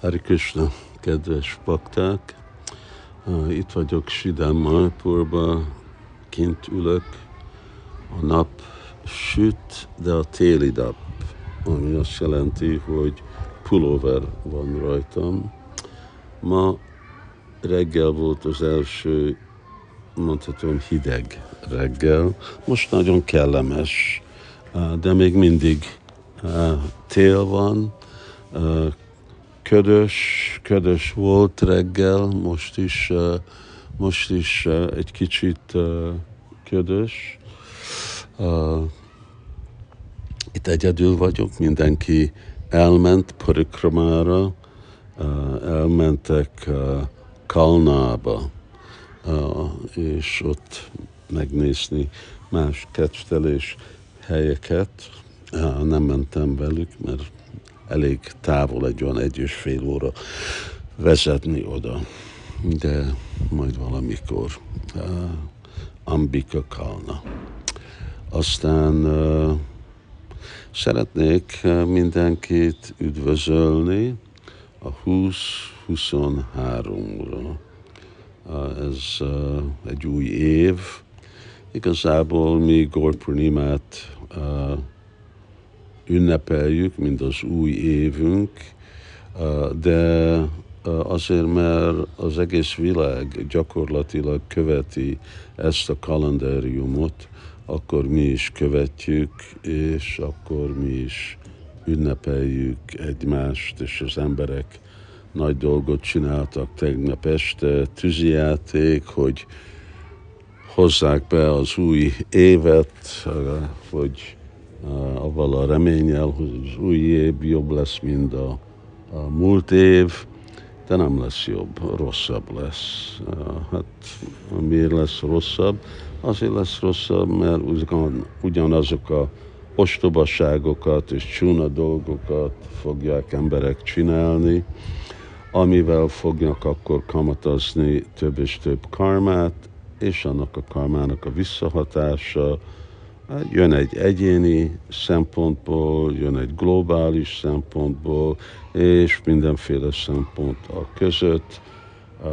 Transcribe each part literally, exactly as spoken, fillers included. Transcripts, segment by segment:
Harikvisna, kedves pakták! Itt vagyok Süden-Majpórban, kint ülök, a nap süt, de a téli nap, ami azt jelenti, hogy pulóver van rajtam. Ma reggel volt az első, mondhatom, hideg reggel, most nagyon kellemes, de még mindig tél van, ködös, ködös volt reggel, most is, most is egy kicsit ködös. Itt egyedül vagyok, mindenki elment Parikromára, elmentek Kalnába, és ott megnézni más kettelés helyeket. Nem mentem velük, mert elég távol, egy olyan egy és fél óra vezetni oda, de majd valamikor uh, ambikakalna. Aztán uh, szeretnék mindenkit üdvözölni a húsz huszonháromra. Uh, ez uh, egy új év. Igazából mi Gordprinimat uh, ünnepeljük, mint az új évünk, de azért, mert az egész világ gyakorlatilag követi ezt a kalendáriumot, akkor mi is követjük, és akkor mi is ünnepeljük egymást, és az emberek nagy dolgot csináltak tegnap este, tűzijáték, hogy hozzák be az új évet, hogy Uh, avval a reménnyel, hogy az új év jobb lesz, mint a, a múlt év, de nem lesz jobb, rosszabb lesz. Uh, hát miért lesz rosszabb? Azért lesz rosszabb, mert ugyan, ugyanazok a ostobaságokat és csúna dolgokat fogják emberek csinálni, amivel fognak akkor kamatozni több és több karmát, és annak a karmának a visszahatása jön egy egyéni szempontból, jön egy globális szempontból, és mindenféle szempont a között. Uh,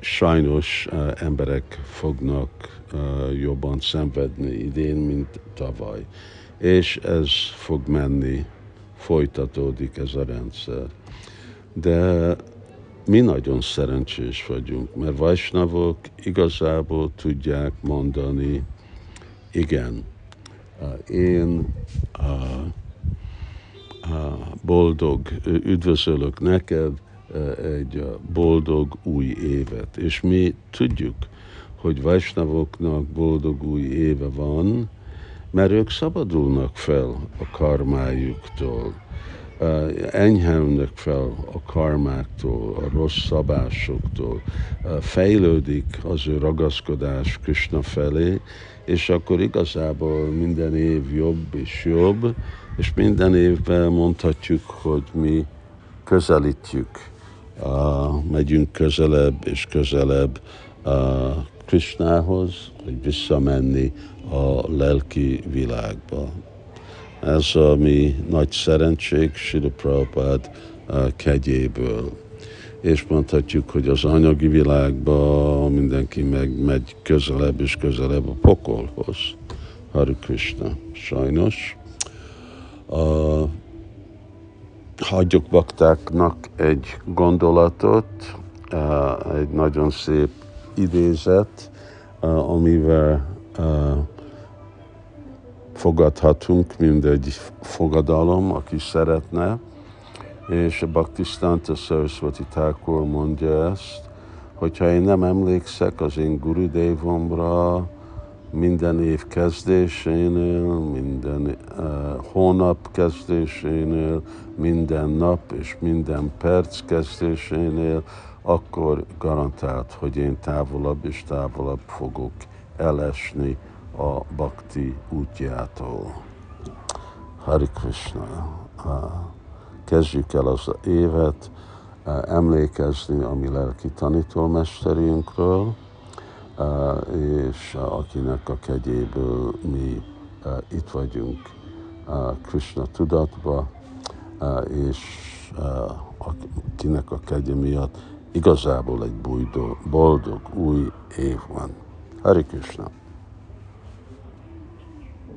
sajnos uh, emberek fognak uh, jobban szenvedni idén, mint tavaly. És ez fog menni, folytatódik ez a rendszer. De mi nagyon szerencsés vagyunk, mert Vaishnavok igazából tudják mondani, igen, én boldog, üdvözölök neked egy boldog új évet. És mi tudjuk, hogy Vaishnavoknak boldog új éve van, mert ők szabadulnak fel a karmájuktól, enyhelnek fel a karmáktól, a rossz szabásoktól, fejlődik az ő ragaszkodás Krishna felé, és akkor igazából minden év jobb és jobb, és minden évben mondhatjuk, hogy mi közelítjük, uh, megyünk közelebb és közelebb uh, Krishnához, hogy visszamenni a lelki világba. Ez a mi nagy szerencsénk Siddha Prabhupád uh, kegyéből. És mondhatjuk, hogy az anyagi világban mindenki megmegy közelebb és közelebb a pokolhoz. Harikvisna, sajnos. Uh, hagyjuk baktáknak egy gondolatot, uh, egy nagyon szép idézet, uh, amivel uh, fogadhatunk, mint egy fogadalom, aki szeretne. És a Bhaktisiddhánta Szaraszvati Thákur mondja ezt, hogyha én nem emlékszek az én gurudévomra, minden év kezdésénél, minden uh, hónap kezdésénél, minden nap és minden perc kezdésénél, akkor garantált, hogy én távolabb és távolabb fogok elesni a bhakti útjától. Harikvisna. Kezdjük el az évet emlékezni a mi lelki tanítómesterünkről, és akinek a kegyéből mi itt vagyunk Krishna tudatba, és a akinek a kegye miatt igazából egy boldog, boldog új év van. Harikvisna!